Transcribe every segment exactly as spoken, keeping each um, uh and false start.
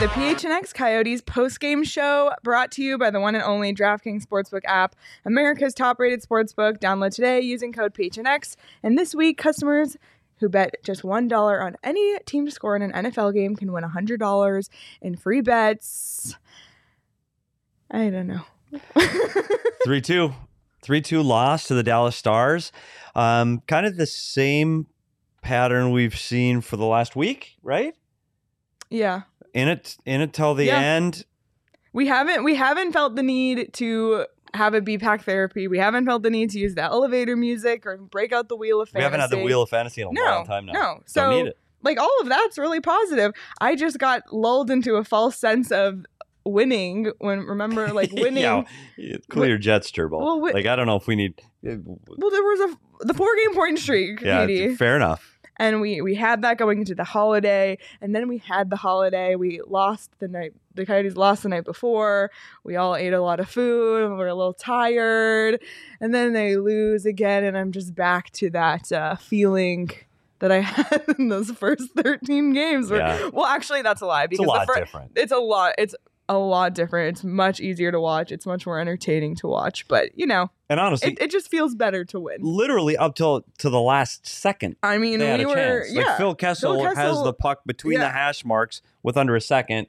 the P H N X Coyotes post-game show, brought to you by the one and only DraftKings Sportsbook app, America's top-rated sportsbook. Download today using code P H N X. And this week, customers who bet just one dollar on any team to score in an N F L game can win one hundred dollars in free bets. I don't know. three two three two loss to the Dallas Stars. Um, kind of the same pattern we've seen for the last week, right? Yeah. In it in it till the yeah. end. We haven't we haven't felt the need to have a B PAC therapy. We haven't felt the need to use the elevator music or break out the wheel of fantasy. We haven't had the wheel of fantasy in a no, long time now. No, so don't need it. Like, all of that's really positive. I just got lulled into a false sense of winning when, remember, like winning. yeah, cool your jets, Turbo. Well, wh- like, I don't know if we need. Well, there was a the four game point streak. Yeah, Petey. Fair enough. And we, we had that going into the holiday, and then we had the holiday. We lost the night. The Coyotes lost the night before. We all ate a lot of food. And we were a little tired, and then they lose again, and I'm just back to that uh, feeling that I had in those first thirteen games. Where, yeah. Well, actually, that's a lie. Because it's a lot the fir- different. It's a lot. It's a lot different. It's much easier to watch. It's much more entertaining to watch. But, you know, and honestly, it, it just feels better to win. Literally up till to the last second. I mean, we were yeah. Like Phil Kessel, Phil Kessel has the puck between yeah. the hash marks with under a second,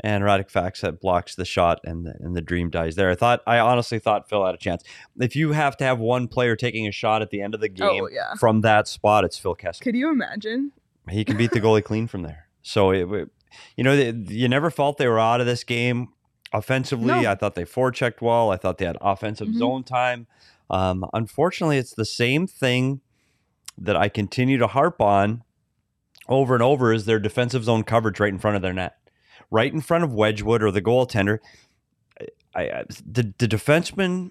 and Radek Faksa blocks the shot, and the, and the dream dies there. I thought I honestly thought Phil had a chance. If you have to have one player taking a shot at the end of the game oh, yeah. from that spot, it's Phil Kessel. Could you imagine? He can beat the goalie clean from there. So it. it You know, they, you never felt they were out of this game offensively. No. I thought they forechecked well. I thought they had offensive mm-hmm. zone time. Um, unfortunately, it's the same thing that I continue to harp on over and over is their defensive zone coverage right in front of their net, right in front of Wedgewood or the goaltender. I, I, the, the defenseman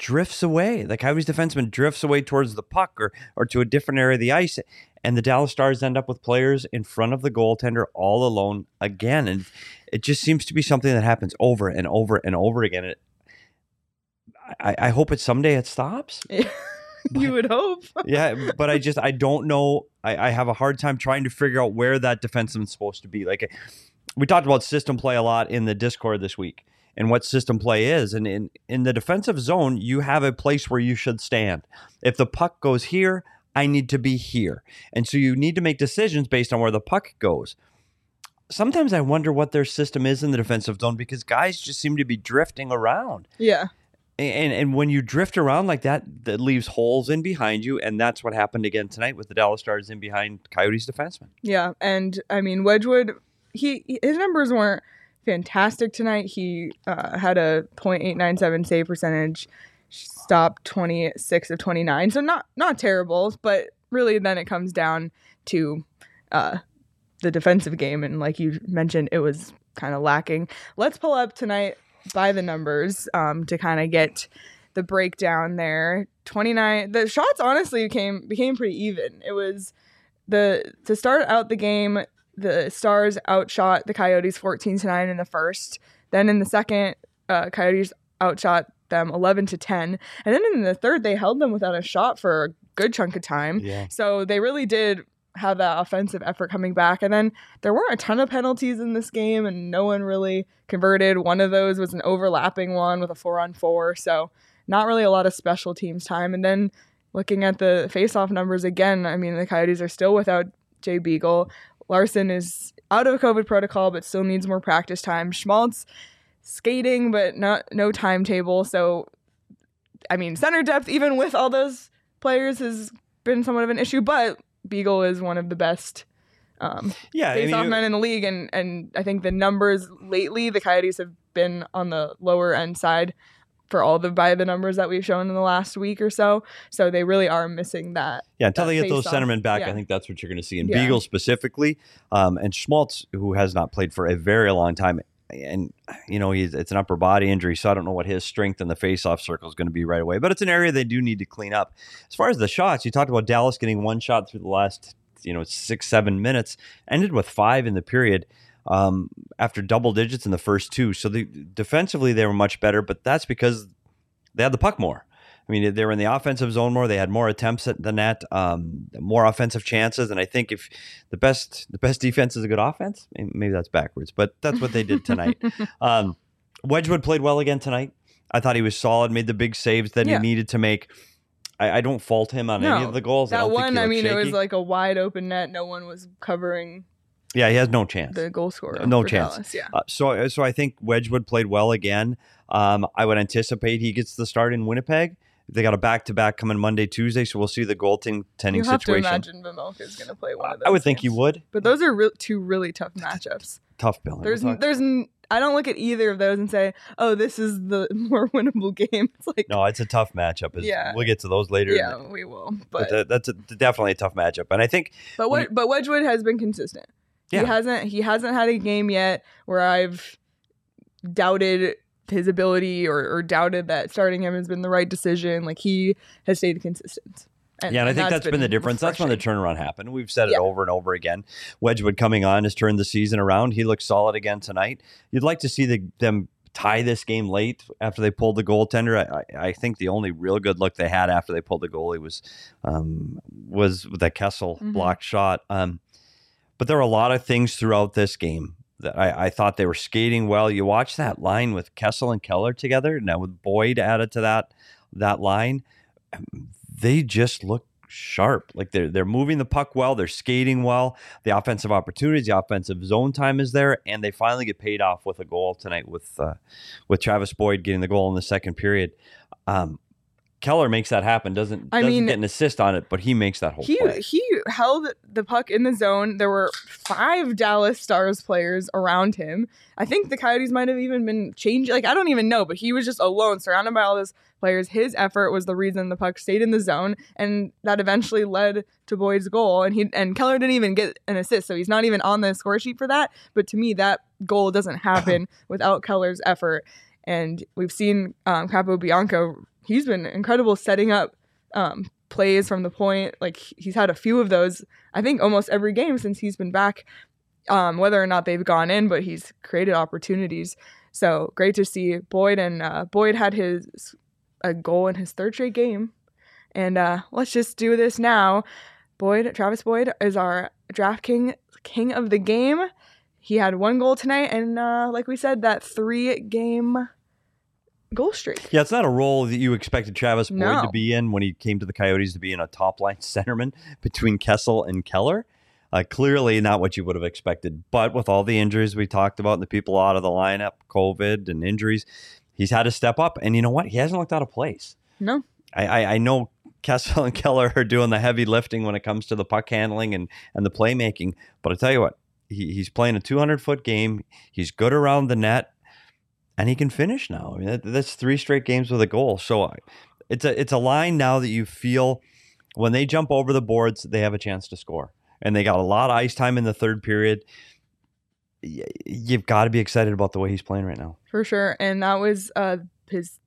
drifts away. The Coyotes defenseman drifts away towards the puck or, or to a different area of the ice. And the Dallas Stars end up with players in front of the goaltender all alone again. And it just seems to be something that happens over and over and over again. It, I, I hope it someday it stops. Yeah, but, you would hope. yeah, but I just, I don't know. I, I have a hard time trying to figure out where that defenseman's supposed to be. Like, we talked about system play a lot in the Discord this week and what system play is. And in, in the defensive zone, you have a place where you should stand. If the puck goes here, I need to be here. And so you need to make decisions based on where the puck goes. Sometimes I wonder what their system is in the defensive zone because guys just seem to be drifting around. Yeah. And and when you drift around like that, that leaves holes in behind you. And that's what happened again tonight with the Dallas Stars in behind Coyotes defensemen. Yeah. And I mean, Wedgewood, he his numbers weren't fantastic tonight. He uh, had a point eight nine seven save percentage. Stop twenty-six of twenty-nine, so not not terrible, but really then it comes down to uh the defensive game, and like you mentioned, it was kind of lacking. Let's pull up tonight by the numbers um to kind of get the breakdown there. twenty-nine the shots honestly came became pretty even. It was the to start out the game, the Stars outshot the Coyotes fourteen to nine in the first, then in the second uh Coyotes outshot them eleven to ten, and then in the third they held them without a shot for a good chunk of time. Yeah. So they really did have that offensive effort coming back, and then there weren't a ton of penalties in this game, and no one really converted. One of those was an overlapping one with a four on four, so not really a lot of special teams time. And then looking at the face-off numbers again, I mean, the Coyotes are still without Jay Beagle. Larson is out of COVID protocol but still needs more practice time. Schmaltz skating, but not no timetable. So, I mean, center depth, even with all those players, has been somewhat of an issue. But Beagle is one of the best um, yeah, face-off I mean, men in the league, and and I think the numbers lately, the Coyotes have been on the lower end side for all the by the numbers that we've shown in the last week or so. So they really are missing that. Yeah, until that they get those off. Centermen back, yeah. I think that's what you're going to see. And yeah. Beagle specifically, um, and Schmaltz, who has not played for a very long time. And, you know, he's, it's an upper body injury, so I don't know what his strength in the faceoff circle is going to be right away. But it's an area they do need to clean up. As far as the shots, you talked about Dallas getting one shot through the last, you know, six, seven minutes. Ended with five in the period um, after double digits in the first two. So the, defensively, they were much better, but that's because they had the puck more. I mean, they were in the offensive zone more. They had more attempts at the net, um, more offensive chances. And I think if the best the best defense is a good offense, maybe that's backwards, but that's what they did tonight. um, Wedgewood played well again tonight. I thought he was solid, made the big saves that yeah. he needed to make. I, I don't fault him on no, any of the goals. That I don't one, think I mean, shaky. It was like a wide open net. No one was covering. Yeah, he has no chance. The goal scorer. No chance. Dallas, yeah. Uh, so, so I think Wedgewood played well again. Um, I would anticipate he gets the start in Winnipeg. They got a back-to-back coming Monday, Tuesday, so we'll see the goaltending situation. You have situation. to imagine Vemola is going to play one of those I would games. think he would. But those are re- two really tough matchups. Tough, Bill. There's, there's, I don't look at either of those and say, oh, this is the more winnable game. It's like, no, it's a tough matchup. It's, yeah. We'll get to those later. Yeah, the, we will. But, but the, that's a, definitely a tough matchup. And I think... But, what, you, but Wedgewood has been consistent. Yeah. He hasn't. He hasn't had a game yet where I've doubted his ability or, or doubted that starting him has been the right decision. Like, he has stayed consistent. And, yeah, and, and I think that's, that's been the difference. That's when the turnaround happened. We've said it yeah. over and over again. Wedgewood coming on has turned the season around. He looked solid again tonight. You'd like to see the, them tie this game late after they pulled the goaltender. I, I think the only real good look they had after they pulled the goalie was um, was the Kessel mm-hmm. blocked shot. Um, but there were a lot of things throughout this game that I, I thought they were skating well. You watch that line with Kessel and Keller together, now with Boyd added to that that line. They just look sharp. Like they're they're moving the puck well. They're skating well. The offensive opportunities, the offensive zone time is there, and they finally get paid off with a goal tonight with uh, with Travis Boyd getting the goal in the second period. Um, Keller makes that happen. Doesn't I doesn't mean, get an assist on it, but he makes that whole he, play. He held the puck in the zone. There were five Dallas Stars players around him. I think the Coyotes might have even been changing. Like, I don't even know, but he was just alone, surrounded by all those players. His effort was the reason the puck stayed in the zone, and that eventually led to Boyd's goal. And he and Keller didn't even get an assist, so he's not even on the score sheet for that. But to me, that goal doesn't happen without Keller's effort. And we've seen um, Capobianco. He's been incredible setting up um, plays from the point. Like, he's had a few of those, I think, almost every game since he's been back, um, whether or not they've gone in, but he's created opportunities. So great to see Boyd. And uh, Boyd had his a goal in his third straight game. And uh, let's just do this now. Boyd, Travis Boyd, is our DraftKings king of the game. He had one goal tonight. And uh, like we said, that three-game goal streak. Yeah, it's not a role that you expected Travis Boyd no. to be in when he came to the Coyotes, to be in a top-line centerman between Kessel and Keller. Uh, clearly not what you would have expected, but with all the injuries we talked about and the people out of the lineup, COVID and injuries, he's had to step up, and you know what? He hasn't looked out of place. No. I, I, I know Kessel and Keller are doing the heavy lifting when it comes to the puck handling and, and the playmaking, but I tell you what, he, he's playing a two hundred foot game. He's good around the net. And he can finish now. I mean, that's three straight games with a goal. So it's a it's a line now that you feel when they jump over the boards, they have a chance to score. And they got a lot of ice time in the third period. You've got to be excited about the way he's playing right now. For sure. And that was uh, his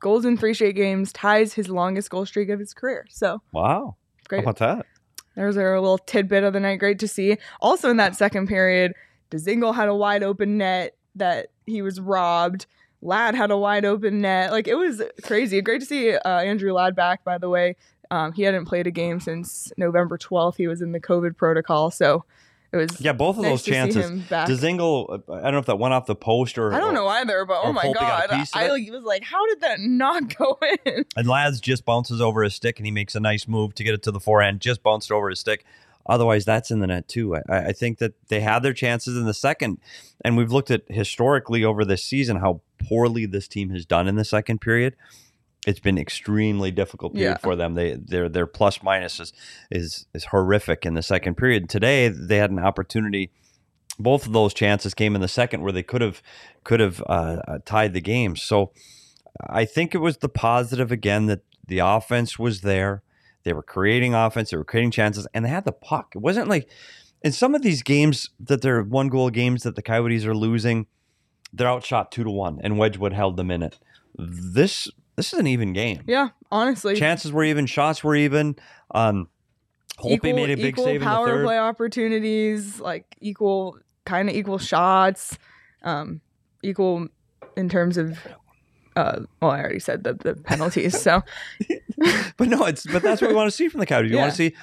goals in three straight games, ties his longest goal streak of his career. So wow. Great. How about that? There was a little tidbit of the night. Great to see. Also in that second period, Dzingel had a wide open net that he was robbed. Ladd had a wide open net. Like, it was crazy. Great to see uh, Andrew Ladd back, by the way. Um, he hadn't played a game since November twelfth. He was in the COVID protocol. So it was Yeah, both of nice those chances. Dzingel, I don't know if that went off the post or I don't or, know either, but oh my Holtby God. I, I was like, how did that not go in? And Ladd just bounces over his stick, and he makes a nice move to get it to the forehand. Just bounced over his stick. Otherwise, that's in the net, too. I, I think that they had their chances in the second. And we've looked at historically over this season how poorly this team has done in the second period. It's been extremely difficult period yeah. for them. They Their their plus minus is, is, is horrific in the second period. Today, they had an opportunity. Both of those chances came in the second where they could have, could have uh, tied the game. So I think it was the positive, again, that the offense was there. They were creating offense. They were creating chances, and they had the puck. It wasn't like in some of these games that they're one-goal games that the Coyotes are losing, they're outshot two to one, and Wedgewood held them in it. This this is an even game. Yeah, honestly, chances were even, shots were even. Um, Holtby made a big save in the third. Equal power play opportunities, like equal kind of equal shots, um, equal in terms of Uh, well, I already said the, the penalties. So, but no, it's but that's what we want to see from the Coyotes. You yeah. want to see,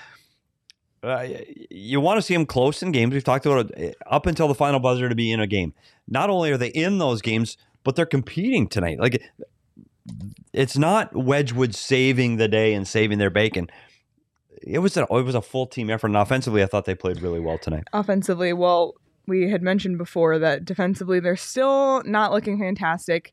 uh, you want to see them close in games. We've talked about it up until the final buzzer to be in a game. Not only are they in those games, but they're competing tonight. Like, it's not Wedgewood saving the day and saving their bacon. It was a, it was a full team effort. And offensively, I thought they played really well tonight. Offensively, well, we had mentioned before that defensively, they're still not looking fantastic.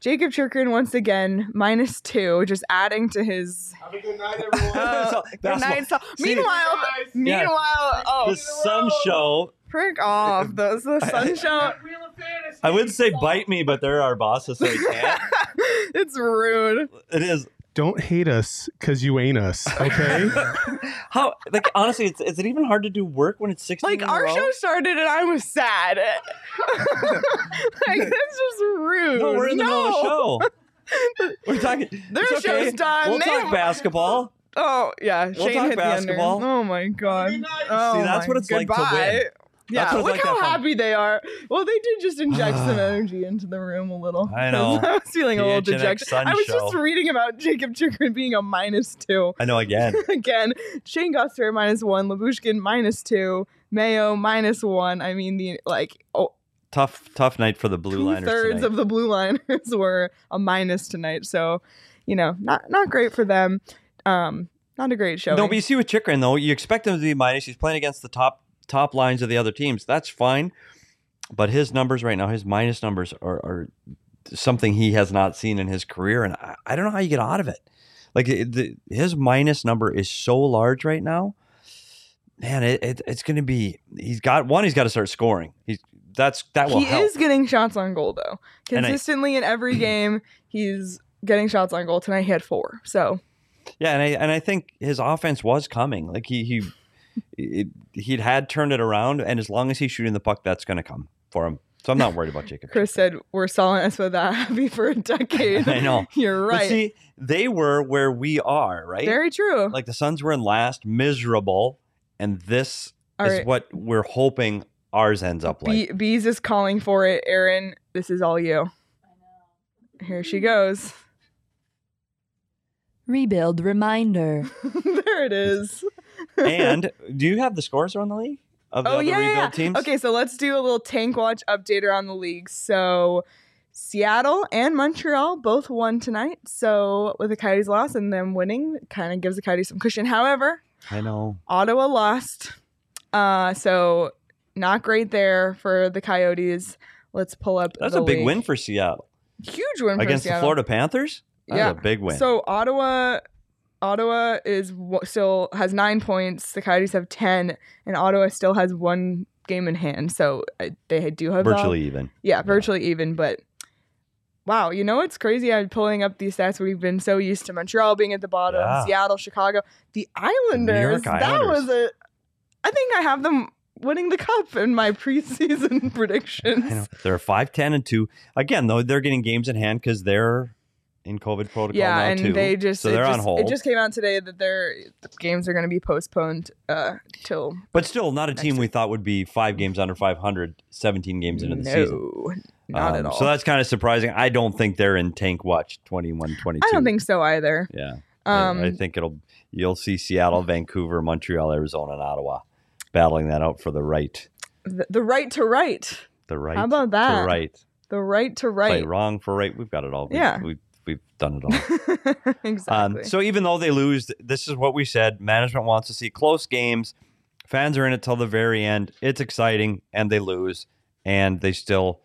Jakob Chychrun, once again, minus two, just adding to his... Have a good night, everyone. Uh, so, good night. So, see, meanwhile, guys, meanwhile, yeah. oh. The sun show. Frick off. Those the sun show. I would say bite me, but they're our bosses, so they can't. It's rude. It is. Don't hate us, because you ain't us, okay? How? Like, honestly, it's, is it even hard to do work when it's sixteen Like, in our a row? Show started and I was sad. Like, that's just rude. No, we're in the no. middle of the show. We're talking. Their okay. show's done. We'll they talk basketball. Oh, yeah. We'll Shane talk hit basketball. The oh, my God. Oh, see, that's what it's goodbye. Like to win. Yeah, look like how happy they are. Well, they did just inject some energy into the room a little. I know. I was feeling P H N X a little dejected. I was show. just reading about Jakob Chychrun being a minus two. I know, again. Again. Shane Guster, minus one. Lyubushkin, minus two. Mayo, minus one. I mean, the like... oh, tough, tough night for the Blue Liners tonight. Two-thirds of the Blue Liners were a minus tonight. So, you know, not, not great for them. Um, not a great show. No, but you see with Chychrun, though, you expect him to be minus. He's playing against the top... top lines of the other teams. That's fine, but his numbers right now, his minus numbers are, are something he has not seen in his career, and I, I don't know how you get out of it. Like the, his minus number is so large right now, man. It, it it's going to be. He's got one. He's got to start scoring. He's that's that will. He help. is getting shots on goal though consistently I, in every game. He's getting shots on goal tonight. He had four. So yeah, and I and I think his offense was coming. Like he he. It, he'd had turned it around, and as long as he's shooting the puck, that's going to come for him. So I'm not worried about Jakob. Chris said, we're selling us with that happy for a decade. I know. You're right. But see, they were where we are, right? Very true. Like the Suns were in last, miserable, and this All is right. what we're hoping ours ends up like. Be- Bees is calling for it. Aaron, this is all you. Here she goes. Rebuild reminder. There it is. And do you have the scores around the league of the oh, other yeah, rebuild yeah. teams? Okay, so let's do a little tank watch update around the league. So Seattle and Montreal both won tonight. So with the Coyotes loss and them winning, it kind of gives the Coyotes some cushion. However, I know Ottawa lost. Uh, so not great there for the Coyotes. Let's pull up. That's the a big league. win for Seattle. Huge win for against Seattle. the Florida Panthers. That's yeah. a big win. So Ottawa. Ottawa is still has nine points. The Coyotes have ten, and Ottawa still has one game in hand. So they do have virtually that. even. Yeah, virtually yeah. even. But wow, you know it's crazy. I'm pulling up these stats. We've been so used to Montreal being at the bottom, yeah. Seattle, Chicago, the Islanders. The Islanders. That was a. I think I have them winning the cup in my preseason predictions. I know. They're five, ten, and two. Again, though, they're getting games in hand because they're. In COVID protocol yeah, now and too. They just, so they're just, on hold. It just came out today that their the games are going to be postponed uh, till. But still, not a team week. we thought would be five games under five hundred, seventeen games into the no, season. No, not um, at all. So that's kind of surprising. I don't think they're in tank watch twenty-one twenty-two. I don't think so either. Yeah, um, I, I think it'll. You'll see Seattle, Vancouver, Montreal, Arizona, and Ottawa battling that out for the right. The, the right to right. The right. How about that? To right. The right to right. Play wrong for right. We've got it all. Yeah. We, we, We've done it all. Exactly. Um, so even though they lose, this is what we said. Management wants to see close games. Fans are in it till the very end. It's exciting, and they lose, and they still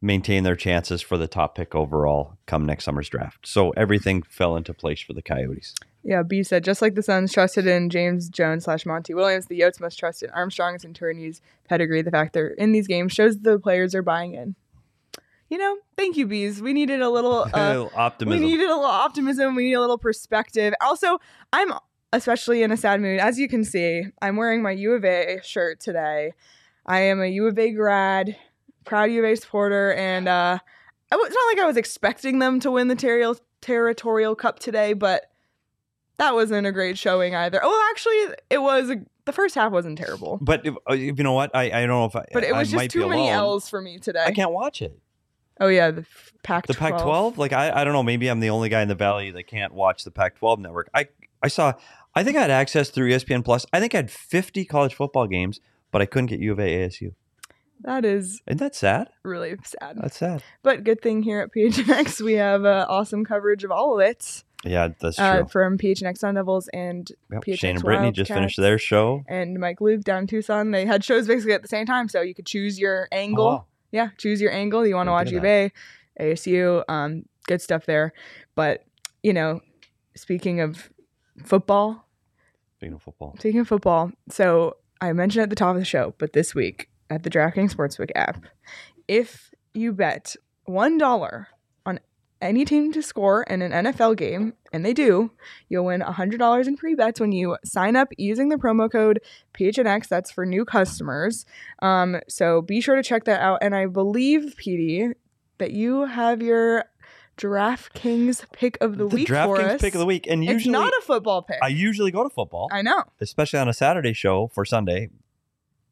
maintain their chances for the top pick overall come next summer's draft. So everything fell into place for the Coyotes. Yeah, B said, just like the Suns trusted in James Jones slash Monty Williams, the Yotes must trust in Armstrong's and Tourney's pedigree. The fact they're in these games shows the players are buying in. You know, thank you, Bees. We needed a little, uh, a little optimism. We needed a little optimism. We need a little perspective. Also, I'm especially in a sad mood. As you can see, I'm wearing my U of A shirt today. I am a U of A grad, proud U of A supporter, and uh, it's not like I was expecting them to win the ter- Territorial Cup today, but that wasn't a great showing either. Oh, actually, it was a The first half wasn't terrible. But if, you know what? I, I don't know if I. But it was I just too many L's for me today. I can't watch it. Oh yeah, the Pac twelve. The Pac twelve? Like I, I don't know. Maybe I'm the only guy in the valley that can't watch the Pac twelve network. I, I saw. I think I had access through E S P N Plus. I think I had fifty college football games, but I couldn't get U of A, A S U. That is. Isn't that sad? Really sad. That's sad. But good thing here at P H N X we have uh, awesome coverage of all of it. Yeah, that's true. Uh, from P H N X Sun Devils and yep. P H N X Shane and Brittany Wildcats just finished their show. And Mike Luke down in Tucson. They had shows basically at the same time, so you could choose your angle. Oh. Yeah, choose your angle. You want to watch U of A, A S U. Um, good stuff there. But, you know, speaking of football. Speaking of football. Speaking of football. So I mentioned at the top of the show, but this week at the DraftKings Sportsbook app, if you bet one dollar on any team to score in an N F L game, and they do, you'll win one hundred dollars in free bets when you sign up using the promo code P H N X. That's for new customers. Um, so be sure to check that out. And I believe, Petey, that you have your DraftKings pick of the, the week DraftKings for us. Pick of the week. And usually, it's not a football pick. I usually go to football. I know. Especially on a Saturday show for Sunday.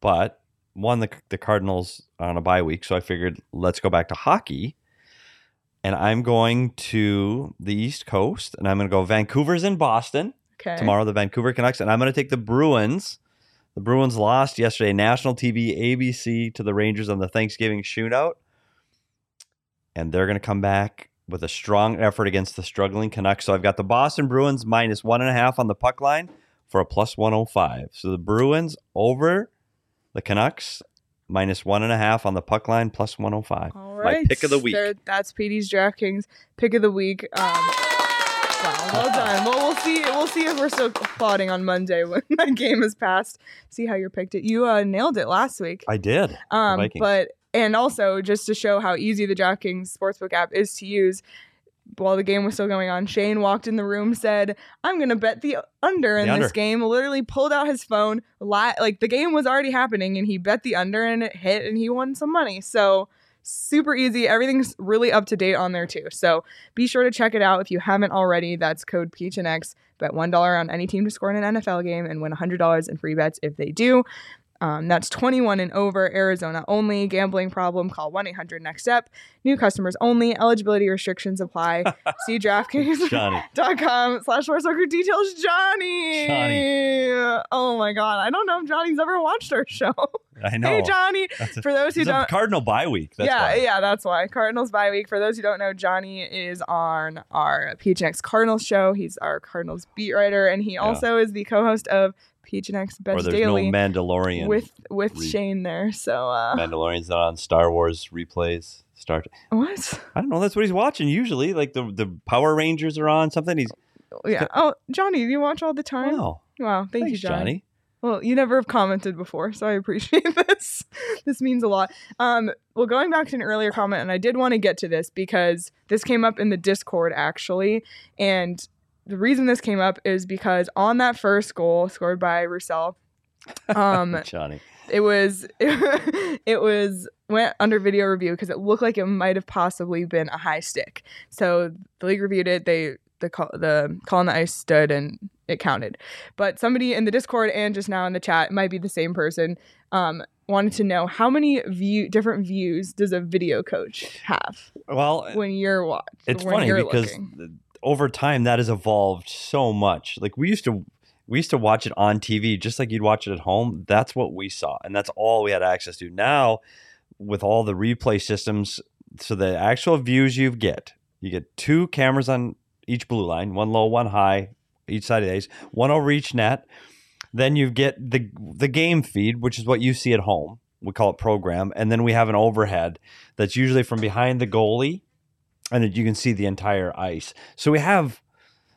But one, the, the Cardinals are on a bye week, so I figured let's go back to hockey. And I'm going to the East Coast, and I'm going to go Vancouver's in Boston. Okay. Tomorrow, the Vancouver Canucks. And I'm going to take the Bruins. The Bruins lost yesterday, national T V, A B C, to the Rangers on the Thanksgiving shootout. And they're going to come back with a strong effort against the struggling Canucks. So I've got the Boston Bruins minus one and a half on the puck line for a plus one oh five. So the Bruins over the Canucks. Minus one and a half on the puck line, plus one oh five. All right. My pick of the week. There, that's Petey's DraftKings pick of the week. Um, wow, well done. Well, we'll see. We'll see if we're still applauding on Monday when that game is passed. See how you picked it. You uh, nailed it last week. I did. Um, but and also just to show how easy the DraftKings Sportsbook app is to use. While the game was still going on, Shane walked in the room, said, I'm going to bet the under in the this under. game, literally pulled out his phone. Li- like the game was already happening and he bet the under and it hit and he won some money. So super easy. Everything's really up to date on there too. So be sure to check it out. If you haven't already, that's code P H N X. Bet one dollar on any team to score in an N F L game and win one hundred dollars in free bets if they do. Um, that's twenty-one and over, Arizona only. Gambling problem, call one eight hundred next step. New customers only. Eligibility restrictions apply. See DraftKings dot com slash sportsbook details. Johnny. Johnny. Oh, my God. I don't know if Johnny's ever watched our show. I know. Hey, Johnny. A, for those who don't know. Cardinal bye week. That's yeah, why. yeah, that's why. Cardinals bye week. For those who don't know, Johnny is on our P H N X Cardinals show. He's our Cardinals beat writer, and he yeah. also is the co-host of P H N X Bets Daily. Or there's no Mandalorian with with re- Shane there. So uh, Mandalorian's not on Star Wars replays. Star what? I don't know. That's what he's watching usually. Like the the Power Rangers are on something. He's yeah. He's, oh, Johnny, you watch all the time. Wow. Wow. Thank Thanks, you, Johnny. Johnny. Well, you never have commented before, so I appreciate this. This means a lot. Um, well, going back to an earlier comment, and I did want to get to this because this came up in the Discord actually, and. The reason this came up is because on that first goal scored by Roussel, um, Johnny, it was it, it was went under video review because it looked like it might have possibly been a high stick. So the league reviewed it. They the call, the call on the ice stood and it counted. But somebody in the Discord and just now in the chat, it might be the same person, um, wanted to know how many view different views does a video coach have? Well, when you're watch, it's when funny you're because. The, Over time, that has evolved so much. Like we used to, we used to watch it on T V, just like you'd watch it at home. That's what we saw, and that's all we had access to. Now, with all the replay systems, so the actual views you get, you get two cameras on each blue line, one low, one high, each side of the ice, one over each net. Then you get the the game feed, which is what you see at home. We call it program, and then we have an overhead that's usually from behind the goalie. And that you can see the entire ice. So we have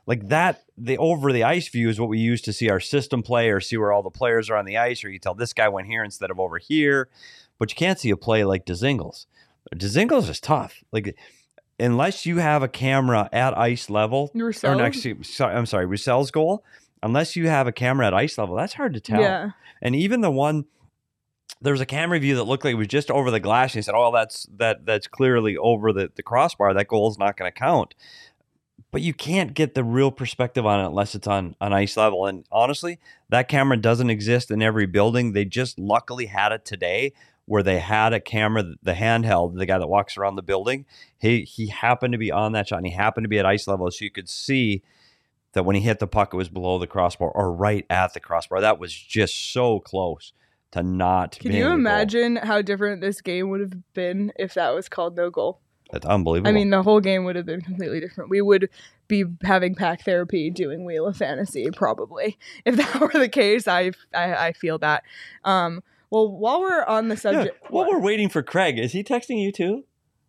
like that, the over the ice view is what we use to see our system play or see where all the players are on the ice, or you tell this guy went here instead of over here, but you can't see a play like Dzingel's. Dzingel's is tough. Like unless you have a camera at ice level, Roussel? or next to, sorry, I'm sorry, Roussel's goal, unless you have a camera at ice level, that's hard to tell. Yeah. And even the one, there was a camera view that looked like it was just over the glass. And he said, oh, that's that that's clearly over the, the crossbar. That goal is not going to count. But you can't get the real perspective on it unless it's on, on ice level. And honestly, that camera doesn't exist in every building. They just luckily had it today where they had a camera, the handheld, the guy that walks around the building, he he happened to be on that shot, and he happened to be at ice level, so you could see that when he hit the puck, it was below the crossbar or right at the crossbar. That was just so close to not being. Can you imagine how different this game would have been if that was called no goal? That's unbelievable. I mean, the whole game would have been completely different. We would be having pack therapy, doing Wheel of Fantasy, probably. If that were the case, I I, I feel that. Um, well, while we're on the subject... Yeah, while what? we're waiting for Craig, is he texting you too?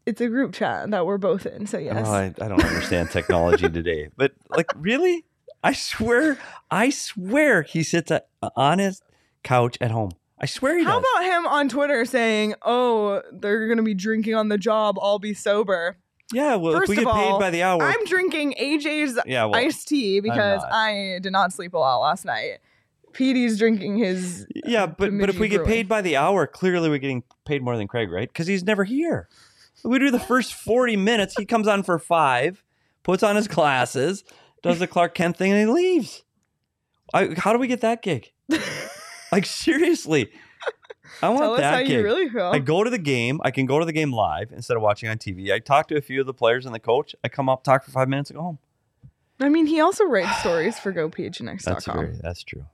It's a group chat that we're both in, so yes. Oh, I, I don't understand technology today. But, like, really? I swear, I swear he sits at, on his couch at home. I swear he How does. How about him on Twitter saying, oh, they're going to be drinking on the job. I'll be sober. Yeah, well, First if we get all, paid by the hour. I'm drinking A J's yeah, well, iced tea because I did not sleep a lot last night. Petey's drinking his... Yeah, but, but if we brewing. get paid by the hour, clearly we're getting paid more than Craig, right? Because he's never here. We do the first forty minutes. He comes on for five, puts on his glasses, does the Clark Kent thing, and he leaves. I, how do we get that gig? Like, seriously, I want Tell that us how gig. You really feel. I go to the game. I can go to the game live instead of watching on T V. I talk to a few of the players and the coach. I come up, talk for five minutes, and go home. I mean, he also writes stories for go P H N X dot com. That's, very, that's true.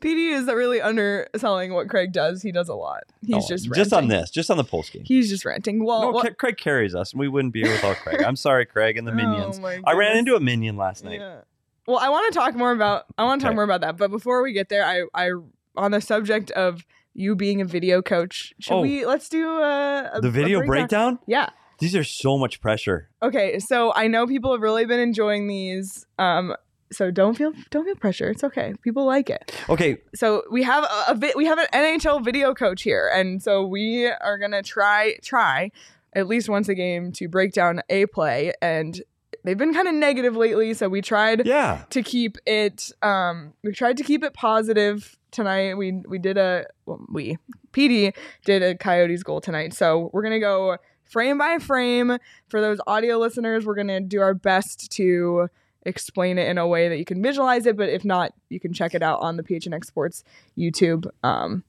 Petey is really underselling what Craig does. He does a lot. He's oh, just ranting. Just on this, just on the post game. He's just ranting. Well, no, what? Craig carries us, and we wouldn't be here without Craig. I'm sorry, Craig, and the minions. Oh, I ran into a minion last night. Yeah. Well, I want to talk more about I want to talk okay. more about that, but before we get there, I, I on the subject of you being a video coach, should oh, we let's do a, a the video a breakdown? breakdown? Yeah, these are so much pressure. Okay, so I know people have really been enjoying these, um, so don't feel don't feel pressure. It's okay. People like it. Okay, so we have a, a we have an N H L video coach here, and so we are gonna try try at least once a game to break down a play and. They've been kind of negative lately, so we tried yeah. to keep it. Um, we tried to keep it positive tonight. We we did a well, we Petey did a Coyotes goal tonight, so we're gonna go frame by frame for those audio listeners. We're gonna do our best to explain it in a way that you can visualize it, but if not, you can check it out on the P H N X Sports YouTube. Um,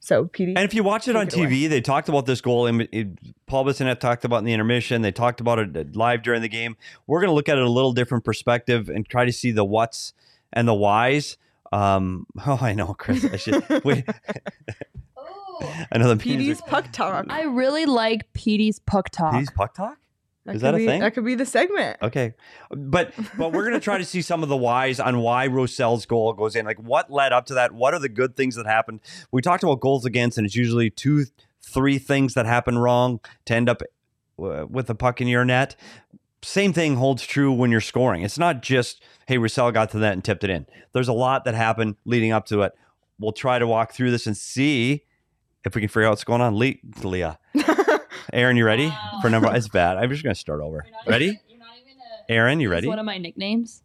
So, Petey, and if you watch it on T V, they talked about this goal. Paul Bissonnette talked about in the intermission. They talked about it live during the game. We're going to look at it a little different perspective and try to see the what's and the whys. Um, oh, I know, Chris. I should wait. Oh, I know the Petey's are, puck talk. I really like Petey's puck talk. Petey's puck talk. That Is that a be, thing? That could be the segment. Okay. But but we're going to try to see some of the whys on why Roussel's goal goes in. Like, what led up to that? What are the good things that happened? We talked about goals against, and it's usually two, three things that happen wrong to end up uh, with the puck in your net. Same thing holds true when you're scoring. It's not just, hey, Roussel got to the net and tipped it in. There's a lot that happened leading up to it. We'll try to walk through this and see if we can figure out what's going on. Le- Leah. Aaron, you ready wow. for number? It's bad. I'm just gonna start over. You're ready? Even, you're not even a, Aaron, you ready? One of my nicknames.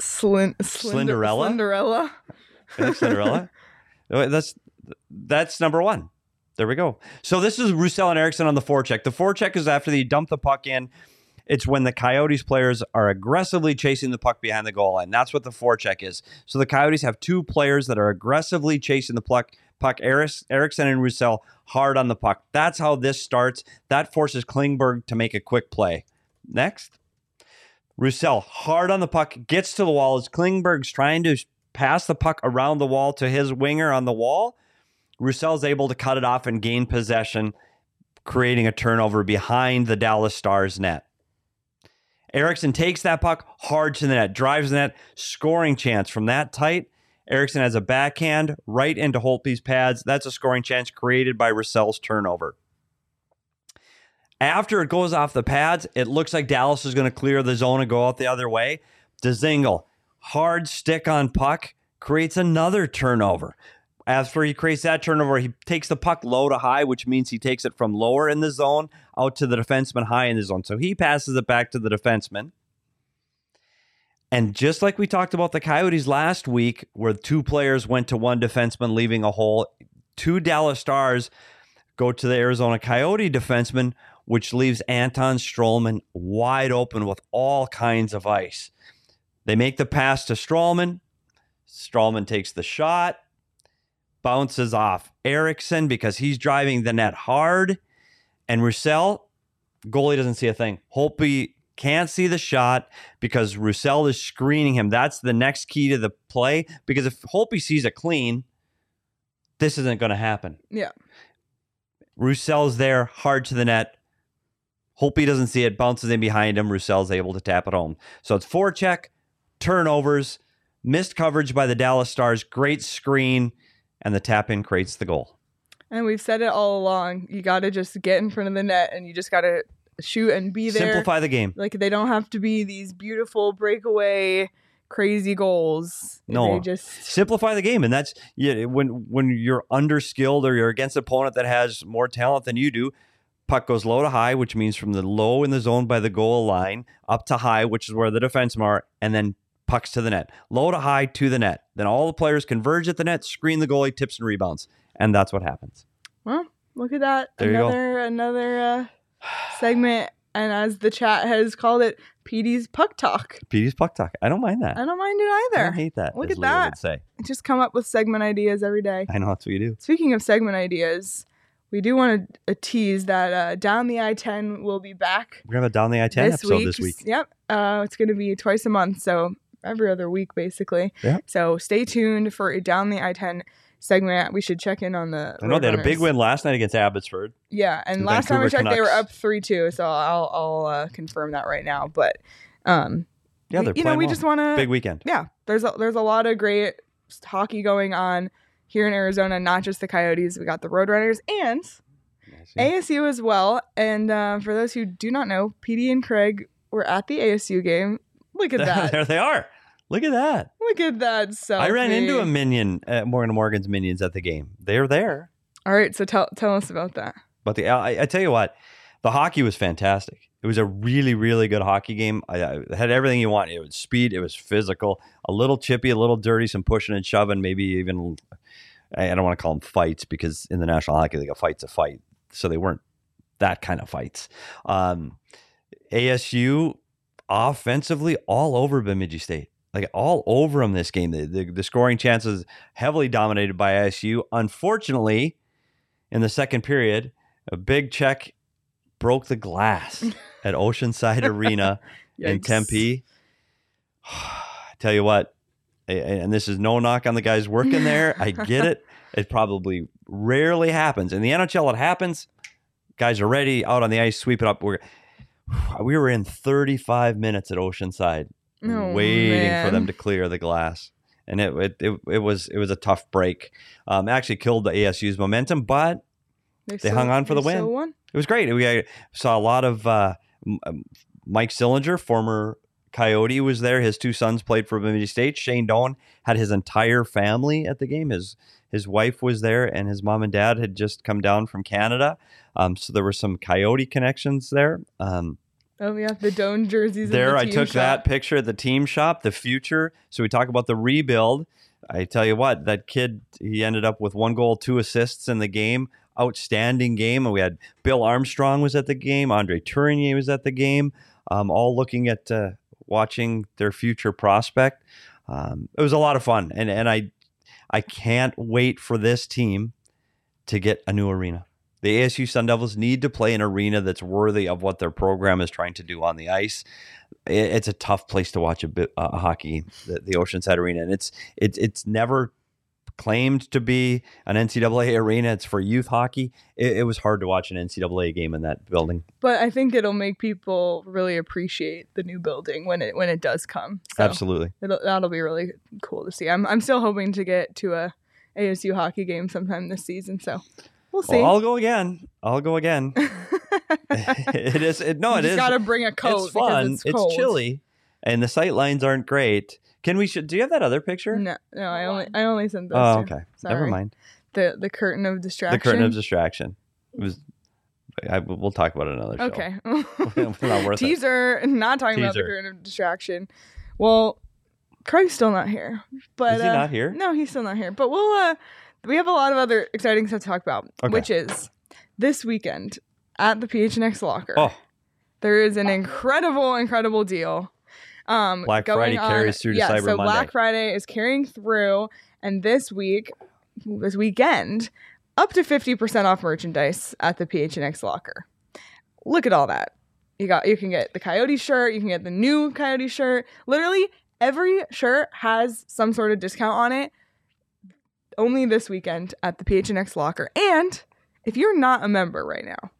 Slin, slin- Slinderella. Slinderella. Slinderella. That's that's number one. There we go. So this is Roussel and Erickson on the forecheck. The forecheck is after they dump the puck in. It's when the Coyotes players are aggressively chasing the puck behind the goal line. That's what the forecheck is. So the Coyotes have two players that are aggressively chasing the puck. Puck Erickson and Roussel hard on the puck. That's how this starts. That forces Klingberg to make a quick play. Next. Roussel hard on the puck, gets to the wall as Klingberg's trying to pass the puck around the wall to his winger on the wall. Roussel's able to cut it off and gain possession, creating a turnover behind the Dallas Stars net. Erickson takes that puck hard to the net, drives the net, scoring chance from that tight. Erickson has a backhand right into Holtby's pads. That's a scoring chance created by Roussel's turnover. After it goes off the pads, it looks like Dallas is going to clear the zone and go out the other way. Dzingel, hard stick on puck, creates another turnover. After he creates that turnover, he takes the puck low to high, which means he takes it from lower in the zone out to the defenseman high in the zone. So he passes it back to the defenseman. And just like we talked about the Coyotes last week, where two players went to one defenseman, leaving a hole, two Dallas Stars go to the Arizona Coyote defenseman, which leaves Anton Strollman wide open with all kinds of ice. They make the pass to Strollman. Strollman takes the shot. bounces off Erickson because he's driving the net hard. And Roussel, goalie doesn't see a thing. Holtby can't see the shot because Roussel is screening him. That's the next key to the play, because if Holtby sees a clean, this isn't going to happen. Yeah. Roussel's there, hard to the net. Holtby doesn't see it, bounces in behind him. Roussel's able to tap it home. So it's forecheck, turnovers, missed coverage by the Dallas Stars, great screen, and the tap-in creates the goal. And we've said it all along. You got to just get in front of the net, and you just got to shoot and be there. Simplify the game. Like, they don't have to be these beautiful breakaway crazy goals. No, they just simplify the game. And that's yeah, when when you're underskilled or you're against an opponent that has more talent than you do, puck goes low to high, which means from the low in the zone by the goal line up to high, which is where the defensemen are, and then pucks to the net. Low to high to the net. Then all the players converge at the net, screen the goalie, tips and rebounds. And that's what happens. Well, look at that. There another another uh, segment. And as the chat has called it, Petey's Puck Talk. Petey's Puck Talk. I don't mind that. I don't mind it either. I don't hate that. Look at Leah that. Would say. Just come up with segment ideas every day. I know, that's what you do. Speaking of segment ideas, we do want to tease that uh, Down the I ten will be back. We're going to have a Down the I ten this episode week. this week. Yep. Uh, it's going to be twice a month, so every other week, basically. Yep. So stay tuned for a Down the I ten segment. We should check in on the I know Road they had Runners. A big win last night against Abbotsford. Yeah, and last Vancouver time we checked, Canucks. They were up three two, so I'll I'll uh, confirm that right now. But, um, yeah, they're we, you know, we well. just want to... Big weekend. Yeah, there's a, there's a lot of great hockey going on here in Arizona, not just the Coyotes. We got the Roadrunners and A S U as well. And uh, for those who do not know, Petey and Craig were at the A S U game. Look at that. There they are. Look at that. Look at that. Selfie. I ran into a minion at Morgan and Morgan's Minions at the game. They're there. All right. So tell tell us about that. But the I, I tell you what, the hockey was fantastic. It was a really, really good hockey game. I, I had everything you want. It was speed. It was physical. A little chippy, a little dirty, some pushing and shoving, maybe even, I don't want to call them fights because in the National Hockey League, a fight's a fight. So they weren't that kind of fights. Um, A S U offensively all over Bemidji State. Like, all over them this game. The, the, the scoring chances heavily dominated by A S U. Unfortunately, in the second period, a big check broke the glass at Oceanside Arena in Tempe. I tell you what, and this is no knock on the guys working there. I get it. It probably rarely happens. In the N H L, it happens. Guys are ready, out on the ice, sweep it up. We're, we were in thirty-five minutes at Oceanside. Oh, waiting man. for them to clear the glass, and it it it, it was it was a tough break. Um, actually killed the A S U's momentum, but they, they still, hung on for the win. Won? It was great. We I saw a lot of uh, Mike Sillinger, former Coyote, was there. His two sons played for Bemidji State. Shane Doan had his entire family at the game. His his wife was there, and his mom and dad had just come down from Canada. Um, so there were some Coyote connections there. Um, Oh, yeah, the Doan jerseys. There, the I took shop. that picture at the team shop, the future. So we talk about the rebuild. I tell you what, that kid, he ended up with one goal, two assists in the game. Outstanding game. And we had Bill Armstrong was at the game. Andre Tournier was at the game. Um, all looking at uh, watching their future prospect. Um, it was a lot of fun. And, and I, I can't wait for this team to get a new arena. The A S U Sun Devils need to play an arena that's worthy of what their program is trying to do on the ice. It's a tough place to watch a, bit, uh, a hockey game, the, the Oceanside Arena. And it's, it, it's never claimed to be an N C double A arena. It's for youth hockey. It, it was hard to watch an N C double A game in that building. But I think it'll make people really appreciate the new building when it when it does come. So absolutely. It'll, that'll be really cool to see. I'm, I'm still hoping to get to a A S U hockey game sometime this season, so... We'll see. Well, I'll go again. I'll go again. it is. It, no, you it just is. Got to bring a coat. It's fun. It's, it's chilly, and the sight lines aren't great. Can we? Should, do you have that other picture? No, no. I only. I only sent those. Oh, two. Okay. Sorry. Never mind. The the curtain of distraction. The curtain of distraction. It was. I, we'll talk about it another show. Okay. It's not worth Teaser. It. Not talking Teaser. About the curtain of distraction. Well, Craig's still not here. But is he uh, not here? No, he's still not here. But we'll. Uh, We have a lot of other exciting stuff to talk about, okay. Which is this weekend at the P H N X Locker. Oh. There is an incredible, incredible deal. Um, Black Friday on, carries through to yeah, Cyber so Monday. Yeah, so Black Friday is carrying through, and this week this weekend, up to fifty percent off merchandise at the P H N X locker. Look at all that. You got, you can get the Coyote shirt, you can get the new Coyote shirt. Literally every shirt has some sort of discount on it. Only this weekend at the P H N X locker. And if you're not a member right now,